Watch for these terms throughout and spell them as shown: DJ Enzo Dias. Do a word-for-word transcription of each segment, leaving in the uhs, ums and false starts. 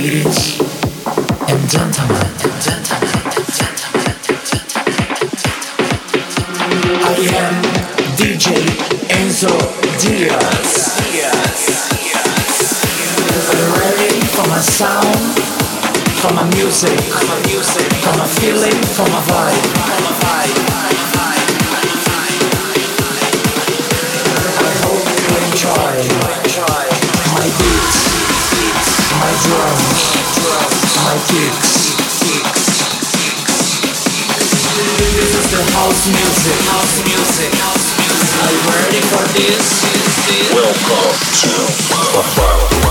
Ladies and gentlemen, I am D J Enzo Dias. I'm ready for my sound, for my music, for my feeling, for my vibe. I hope you enjoy my beats, my drums, my kicks. This is the house music, house music, house music. Are you ready for this? Welcome to the fire.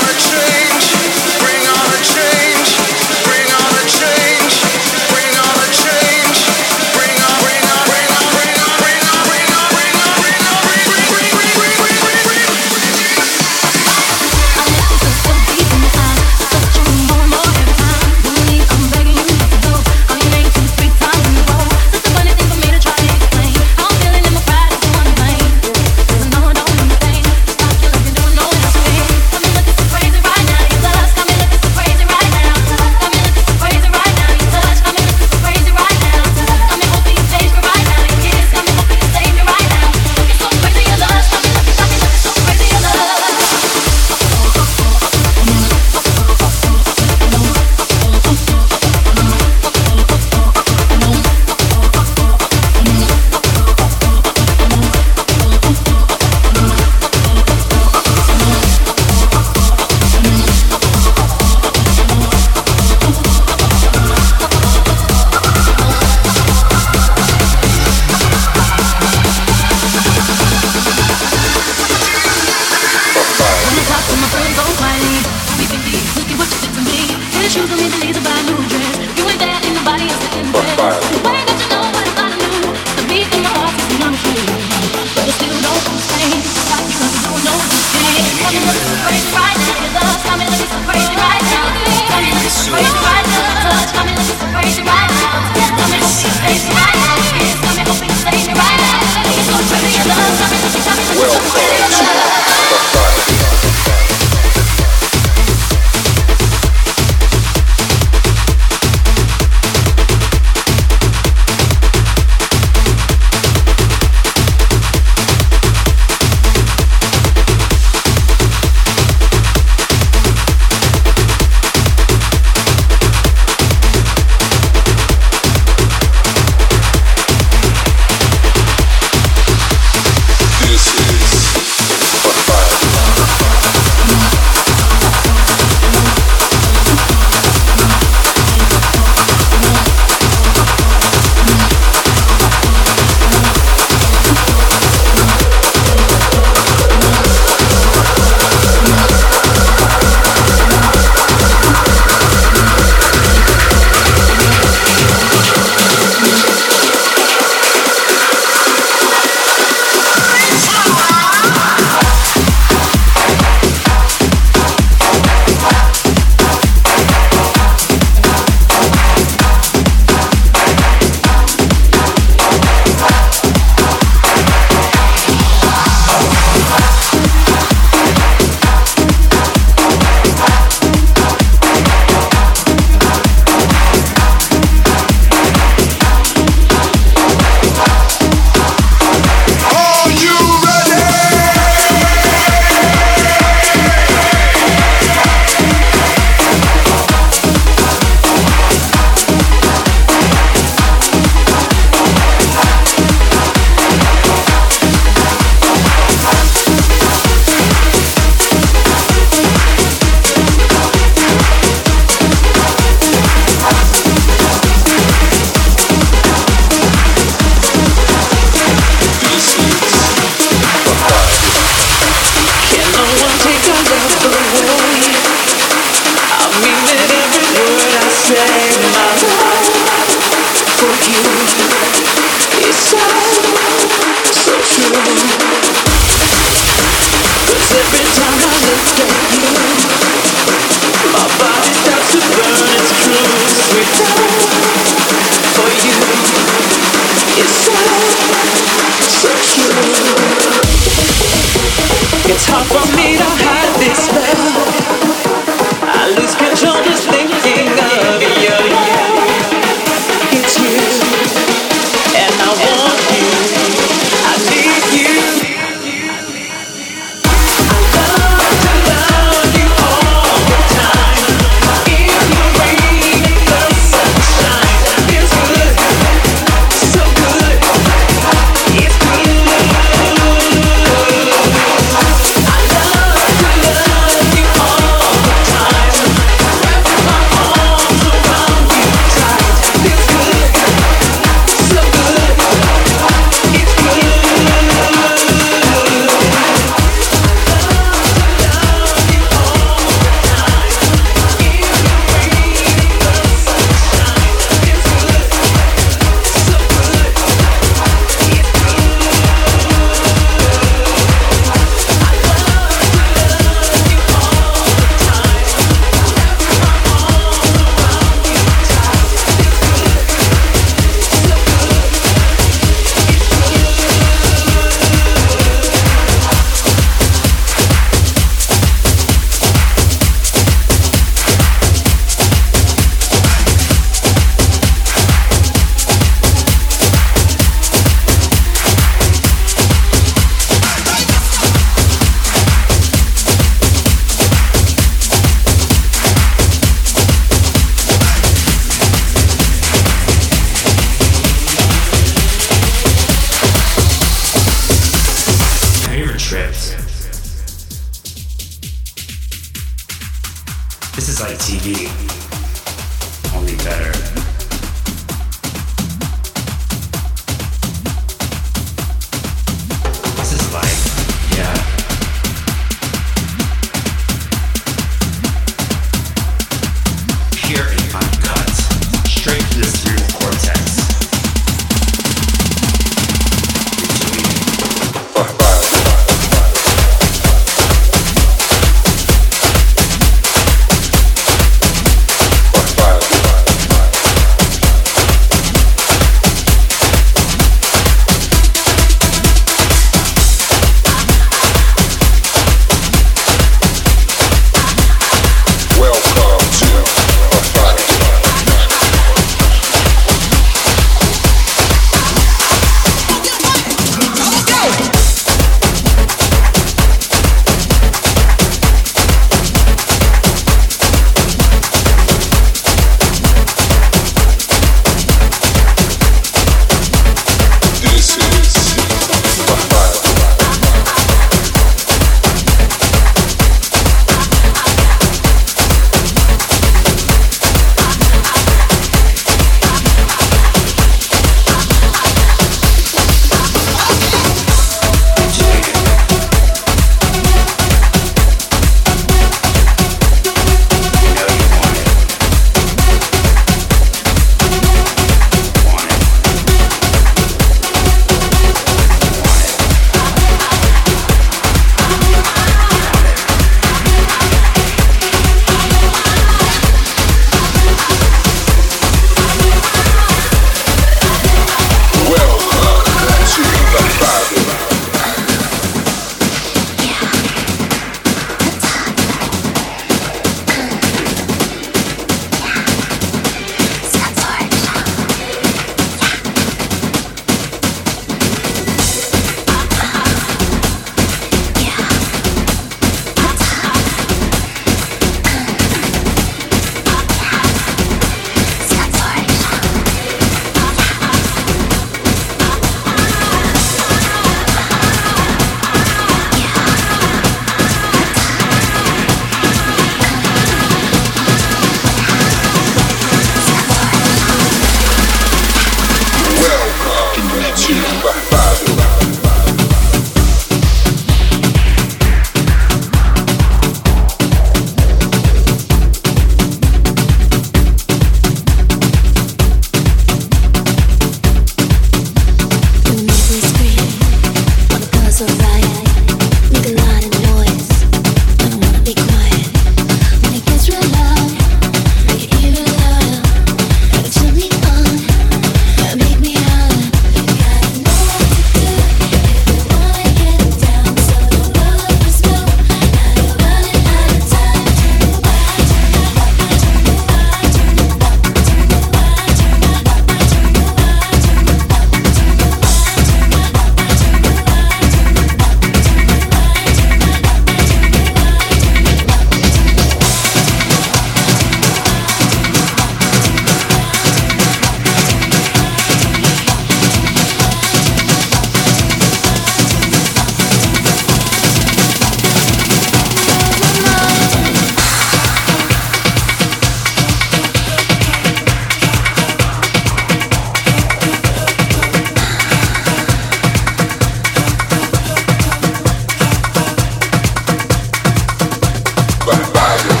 Let me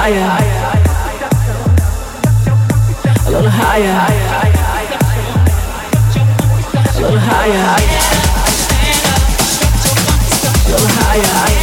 higher, a little higher, a little higher, a little higher.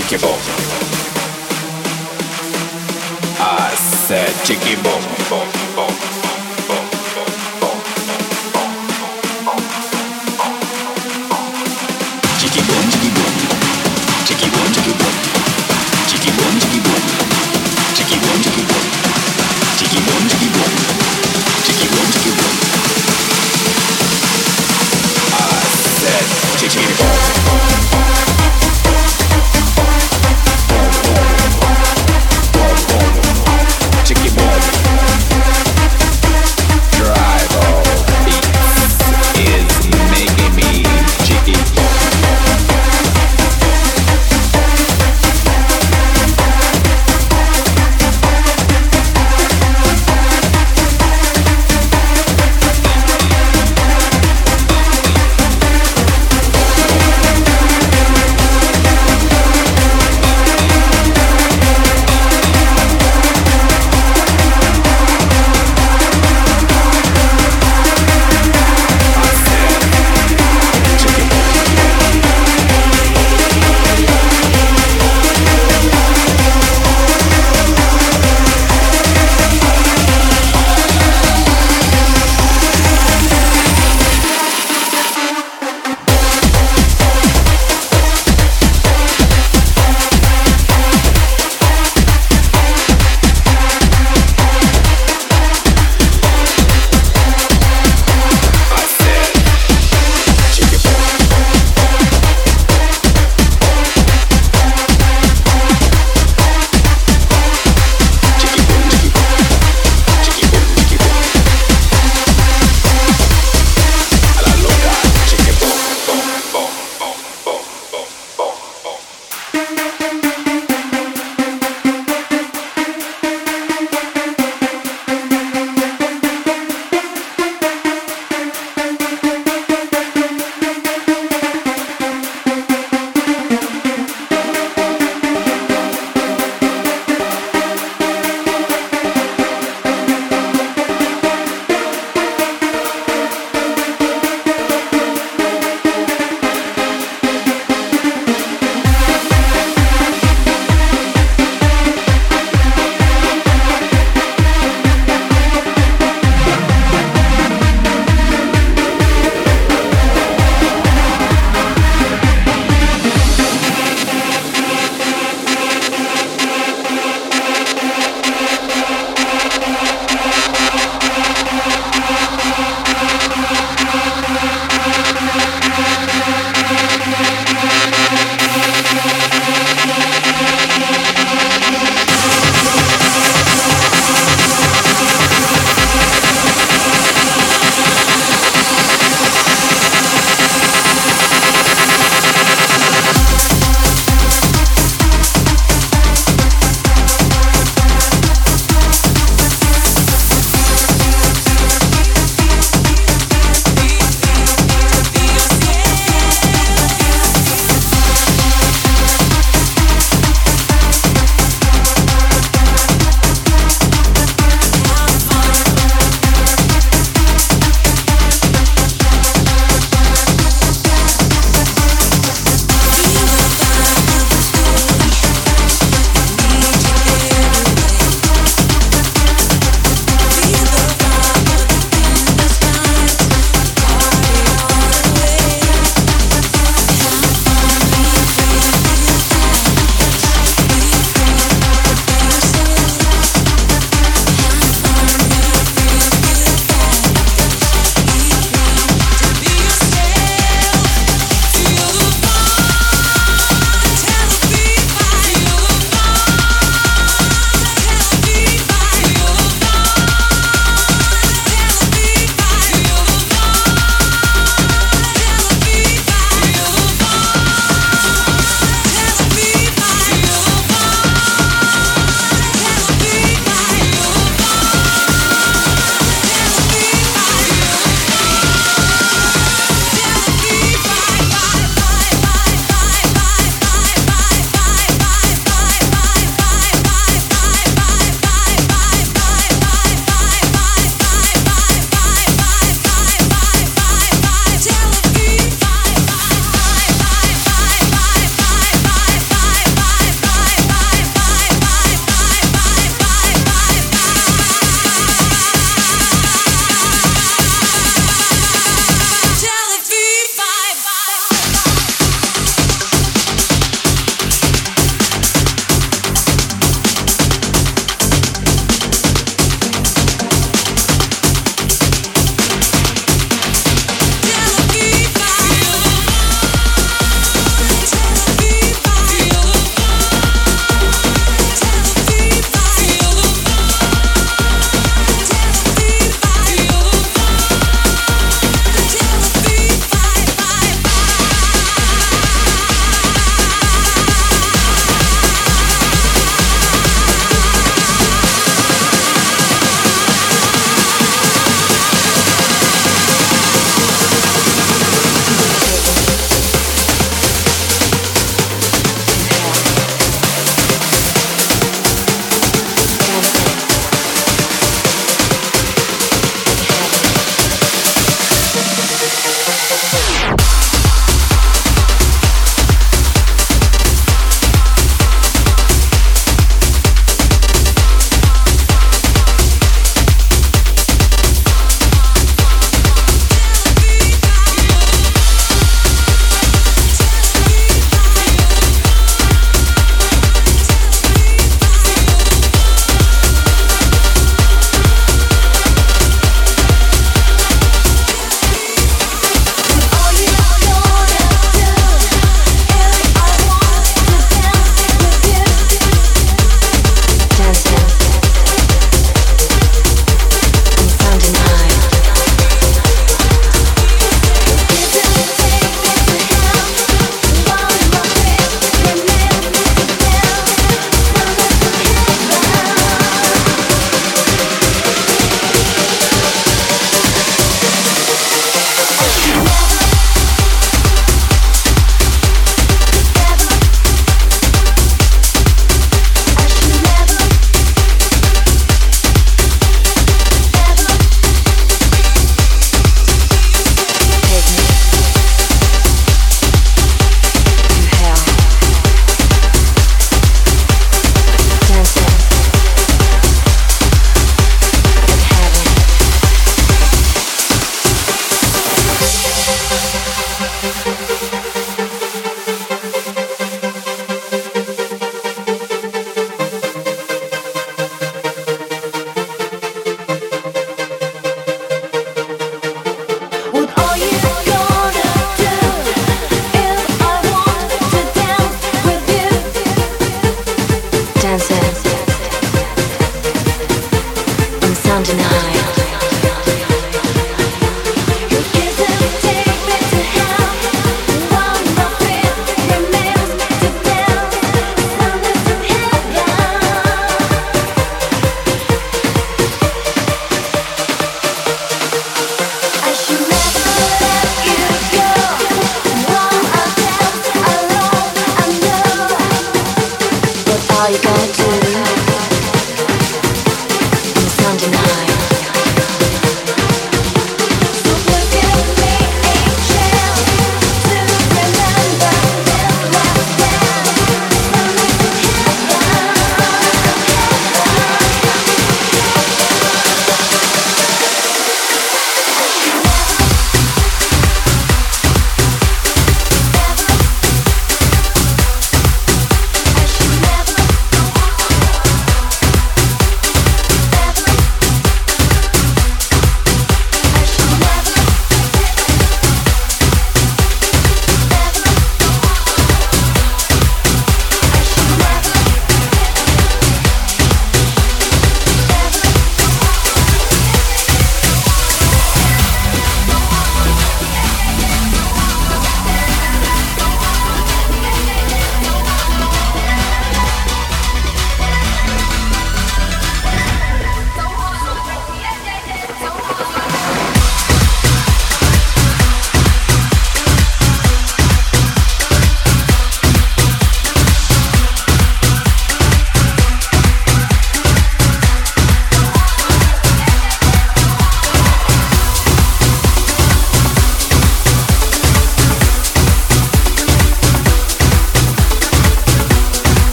Chicky Boom.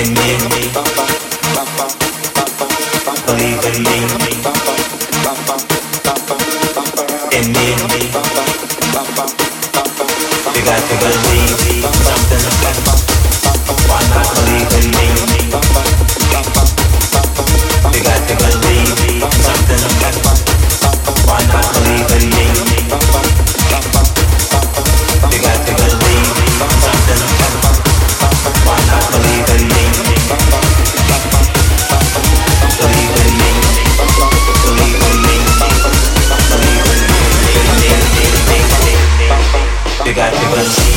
in me, believe in me, in me, you got to believe something better, why not believe in me, you got to believe something better, why not believe in me, you got to believe something better, why not believe in me? Believe in me. Believe in me. Believe in me. Believe in me. You got to believe.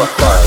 We'll be right back.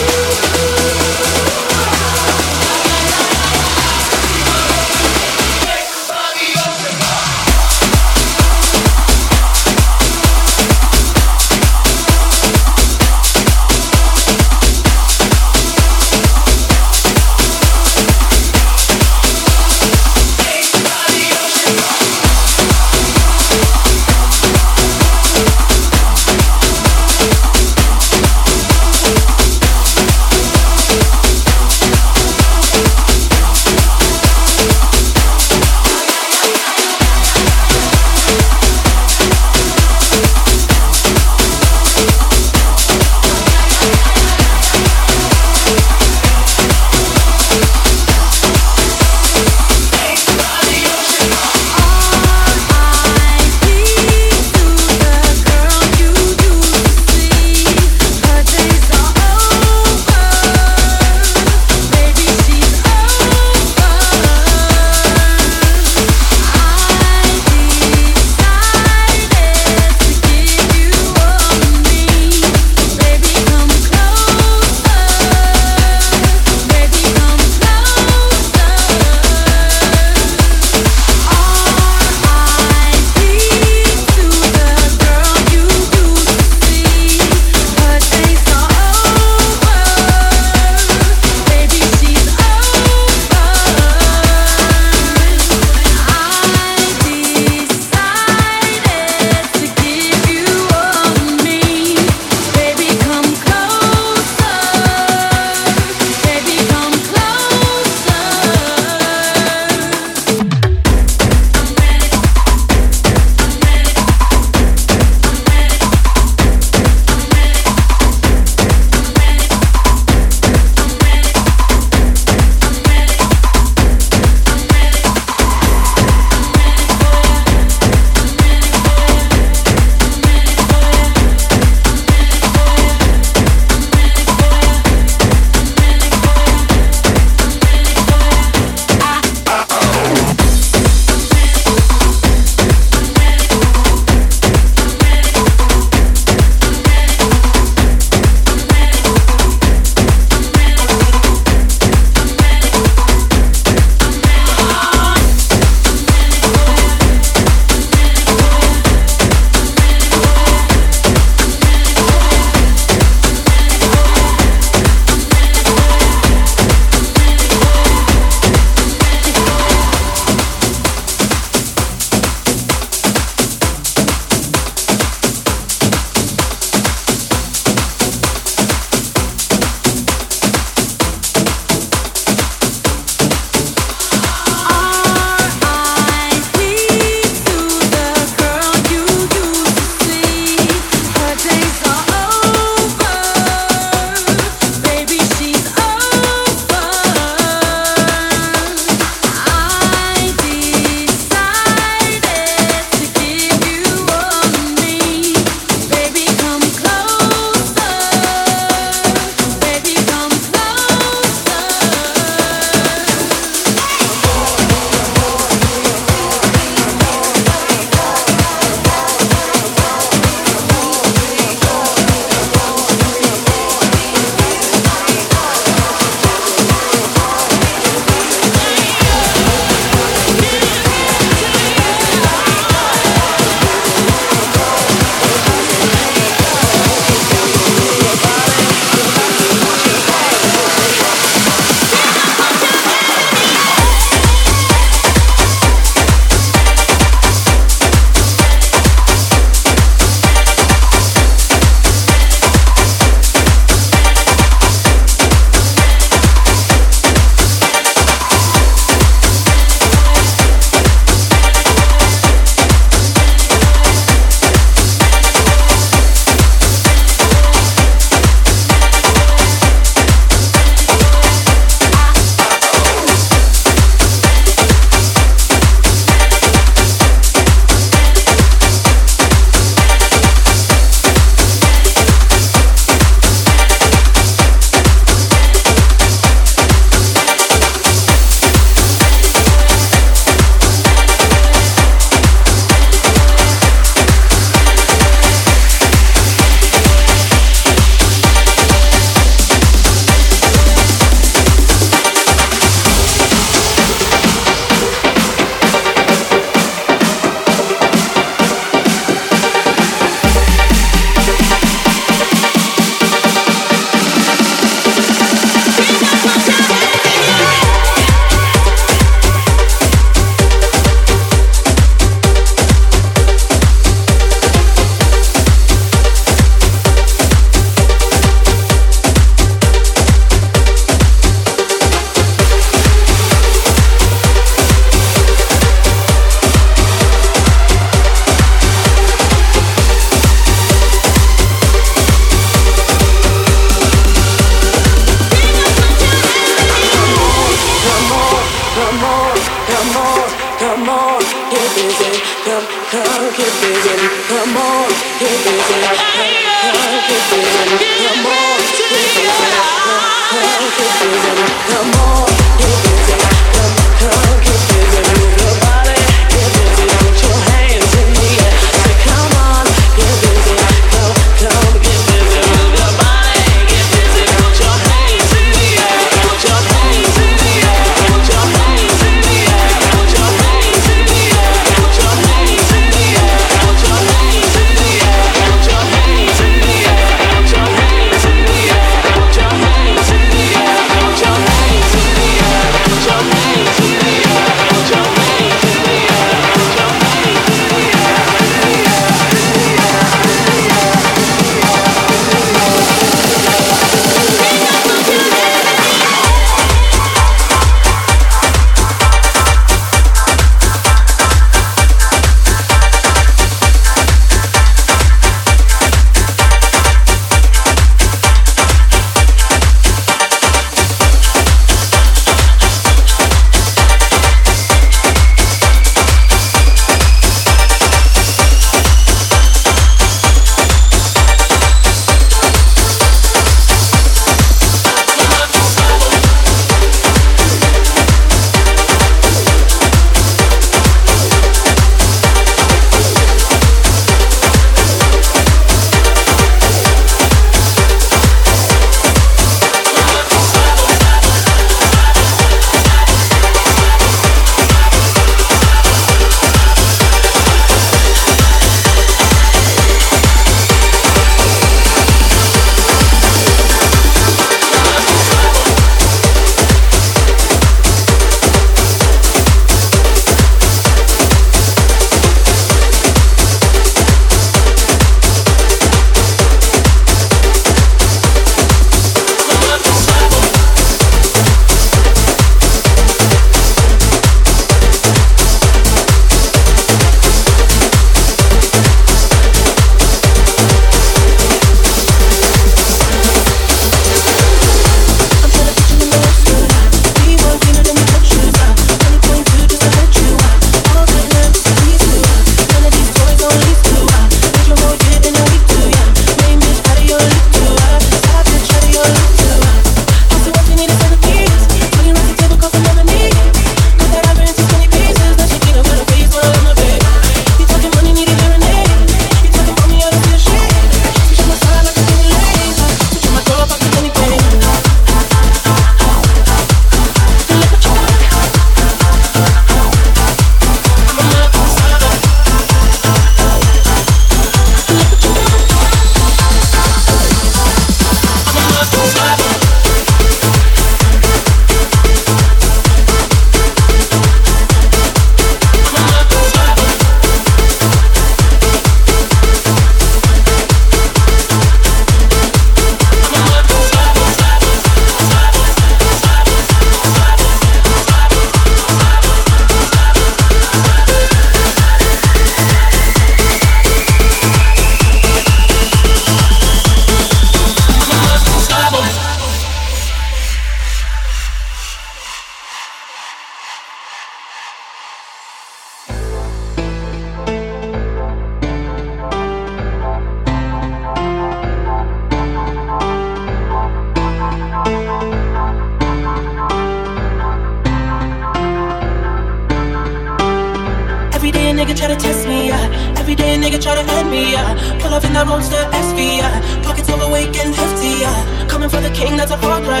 nigga try to end me, yeah. Pull up in that roadster S V, yeah. Pockets overweight getting hefty, yeah. Coming for the king, that's a far cry.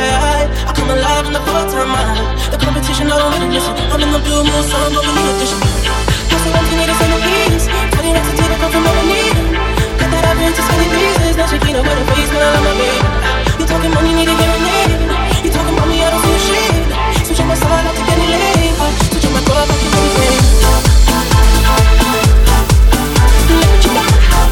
I come alive in the part-time, yeah. The competition, I don't let it listen. I'm in the blue moon, so I'm over the audition. That's the one thing that is on the beans. Twenty nights to take a cup from all I need. Cut that up into skinny pieces. Now she can't wear the face when I love my baby. You talking money, need to get a name. You talking about me, I don't see a shit. Switching my side, not to get any lane. Switching my club, I can do anything. We'll be right back.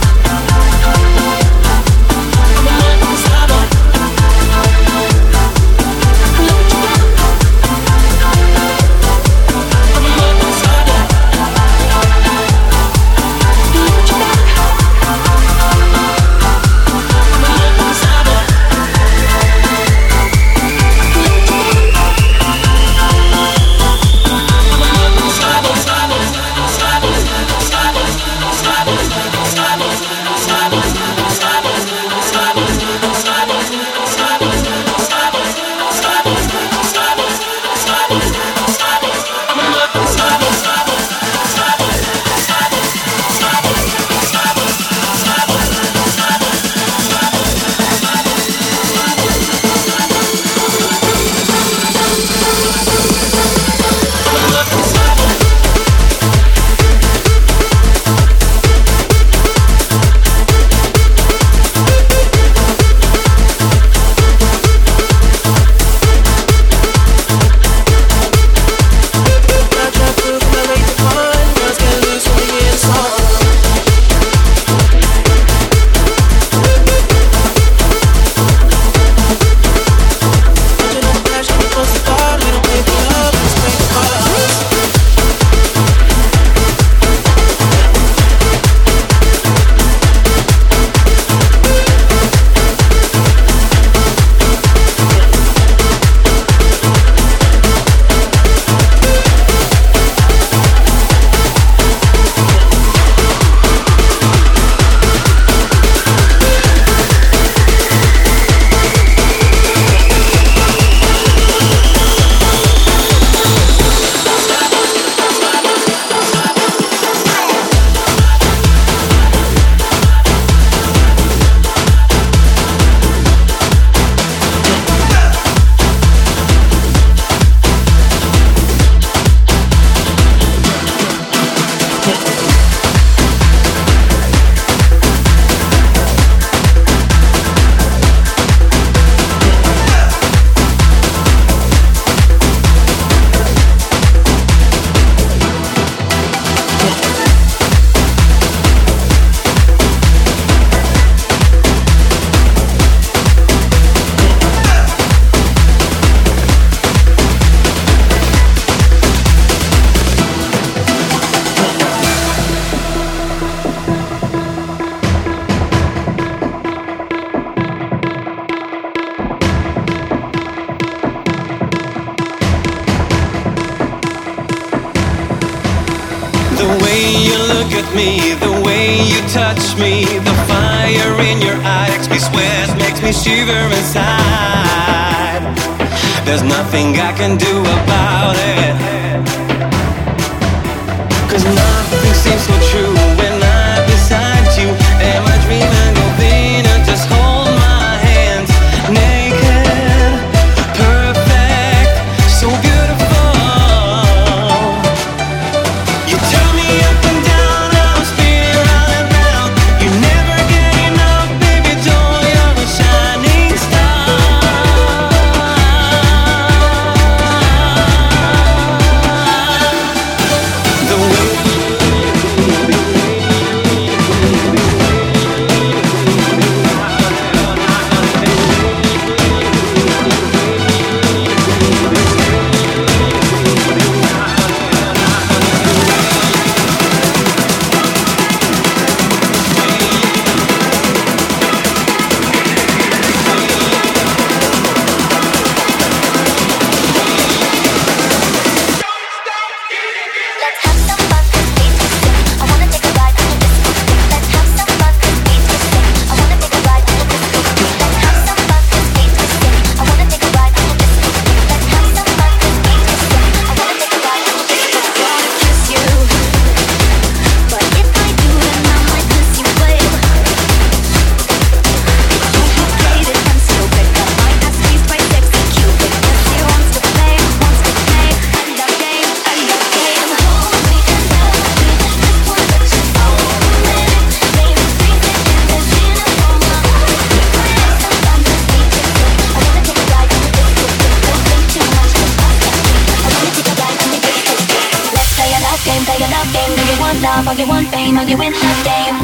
game, are you in the game?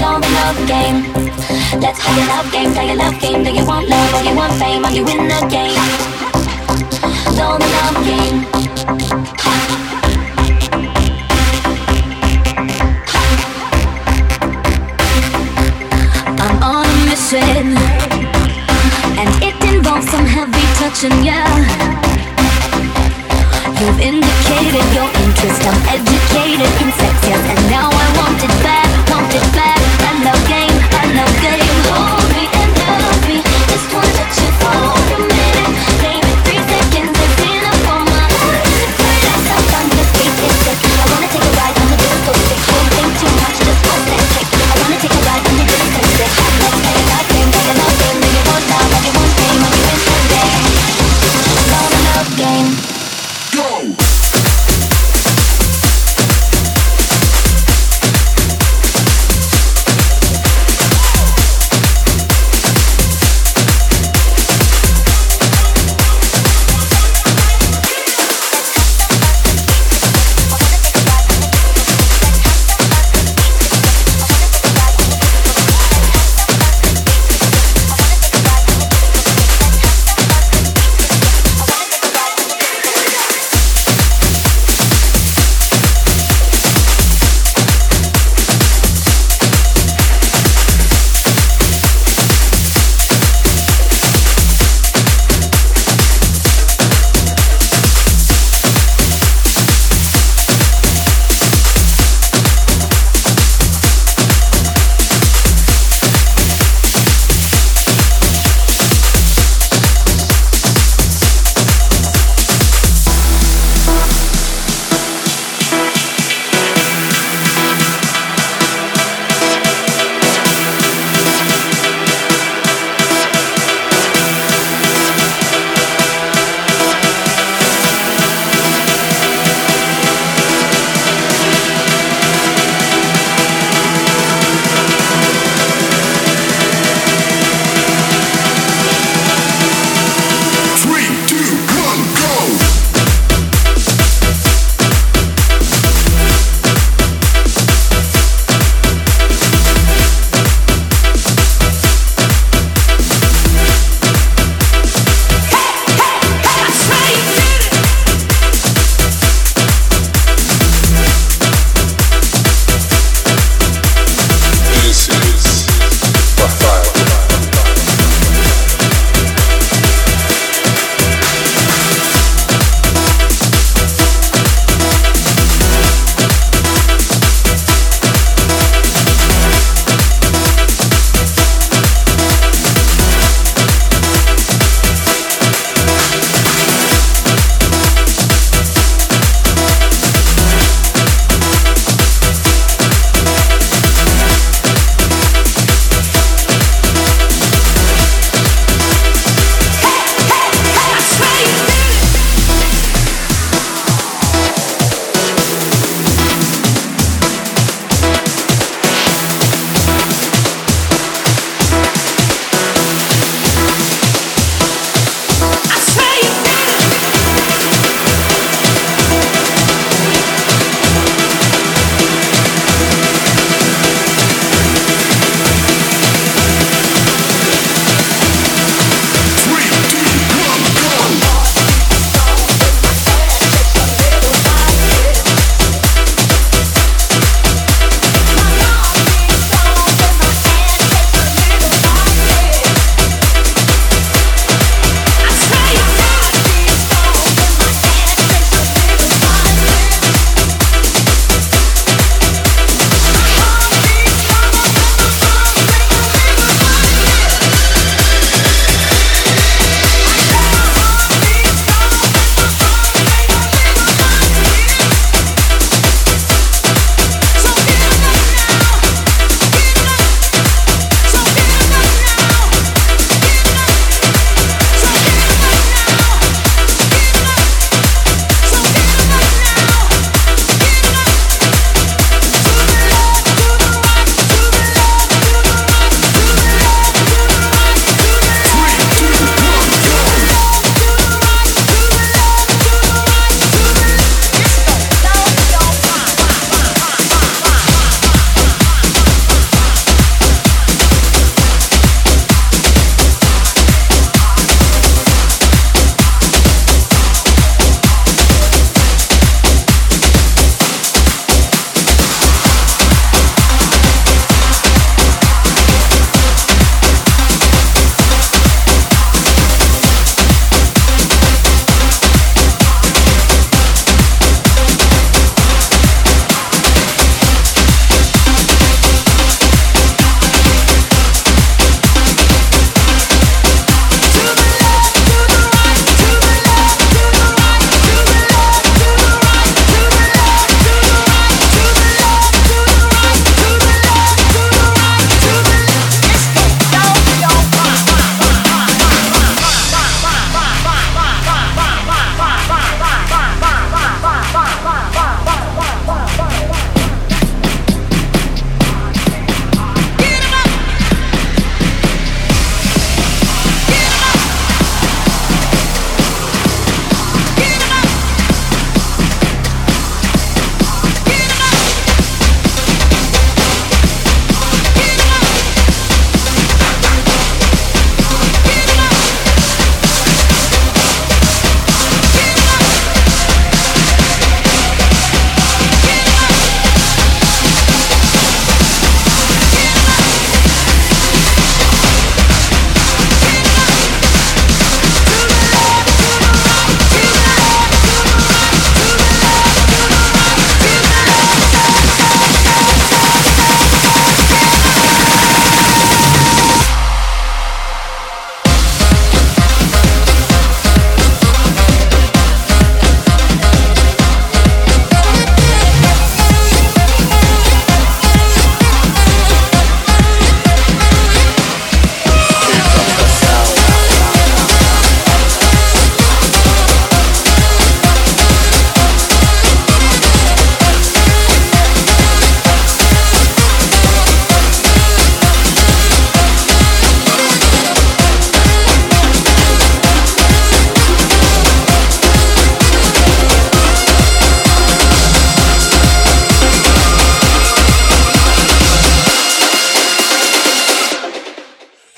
Don't be love game. Let's play a love game, play a love game. Do you want love or you want fame? Are you in the game? Don't be love game. And it involves some heavy touching, yeah. You've indicated your interest, I'm educated in sex, yes. And now I want it bad, want it bad. I love game, I love game. Hold me and love me, just wanna touch you for a minute. Name it three seconds, it's enough for my heart. It's great, I felt I'm just being sick. I wanna take a ride on the disco stick. Don't think too much, just want that kick. I wanna take a ride on the disco stick. Let's play it out. Game. Go!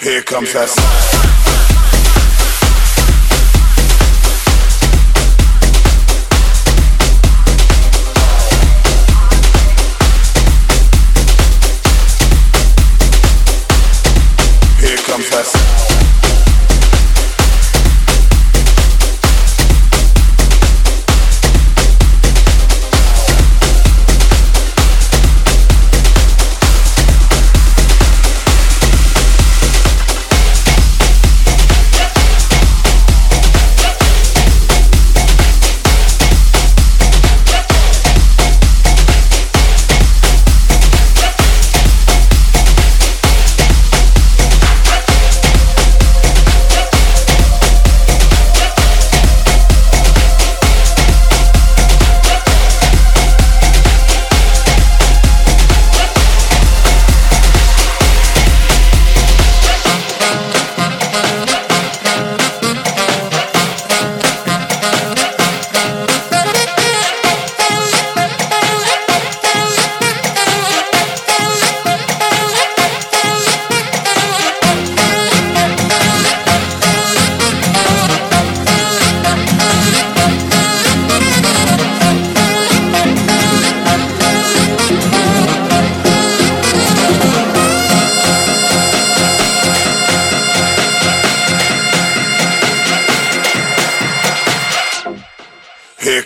Here comes that sun. Here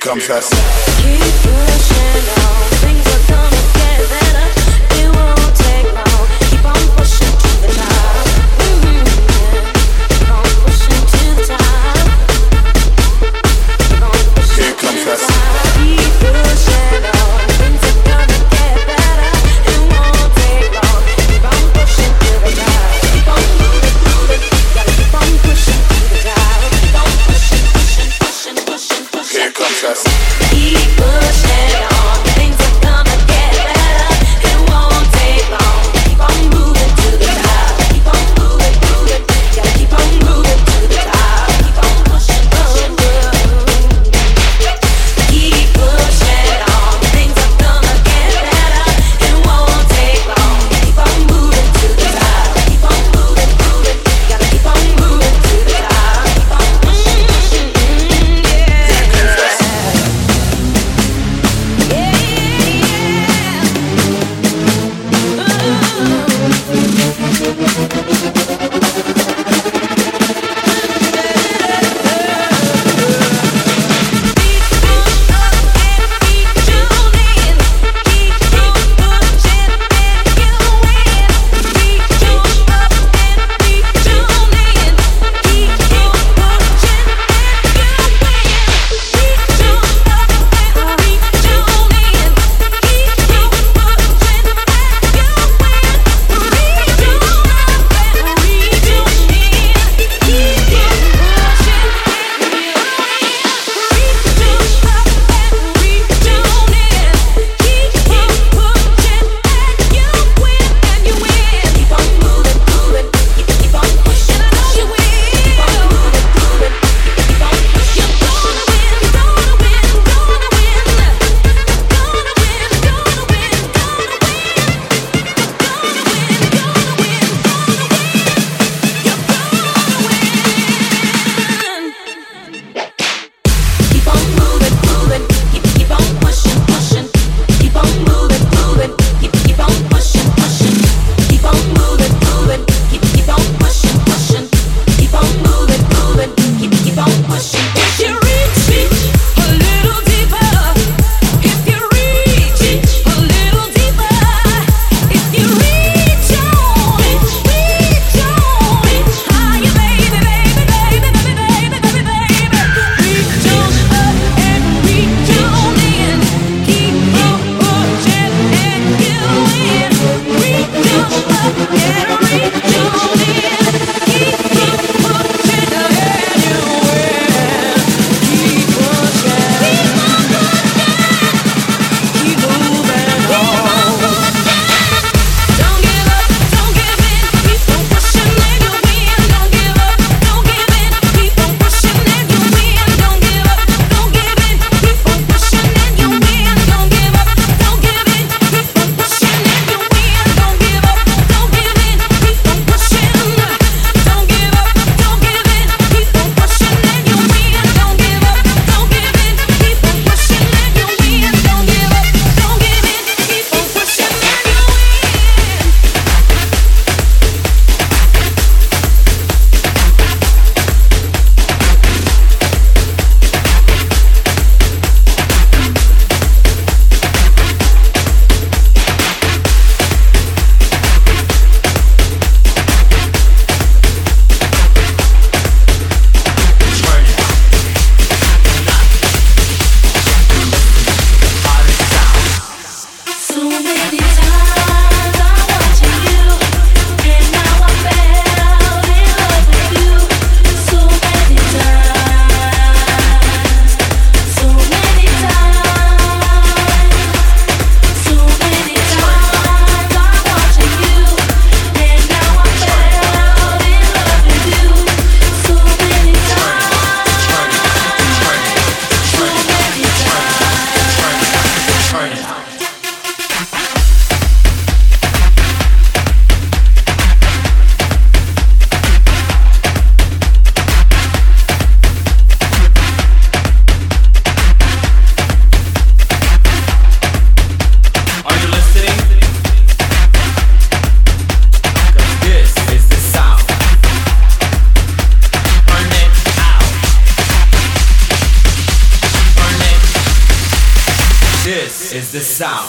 comes that. Keep pushing on. Keep pushing. the sound.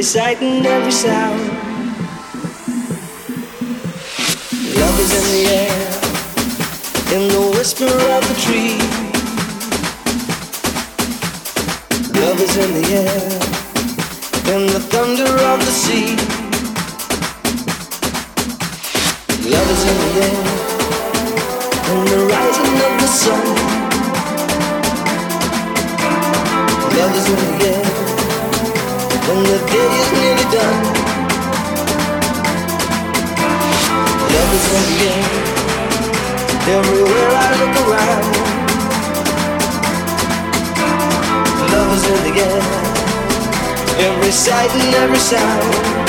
Sight and every sound. Love is in the air, in the whisper of the tree. Love is in the air, in the thunder of the sea. Love is in the air, in the rising of the sun. Love is in the air, when the day is nearly done. Love is in the air, everywhere I look around. Love is in the air, every sight and every sound.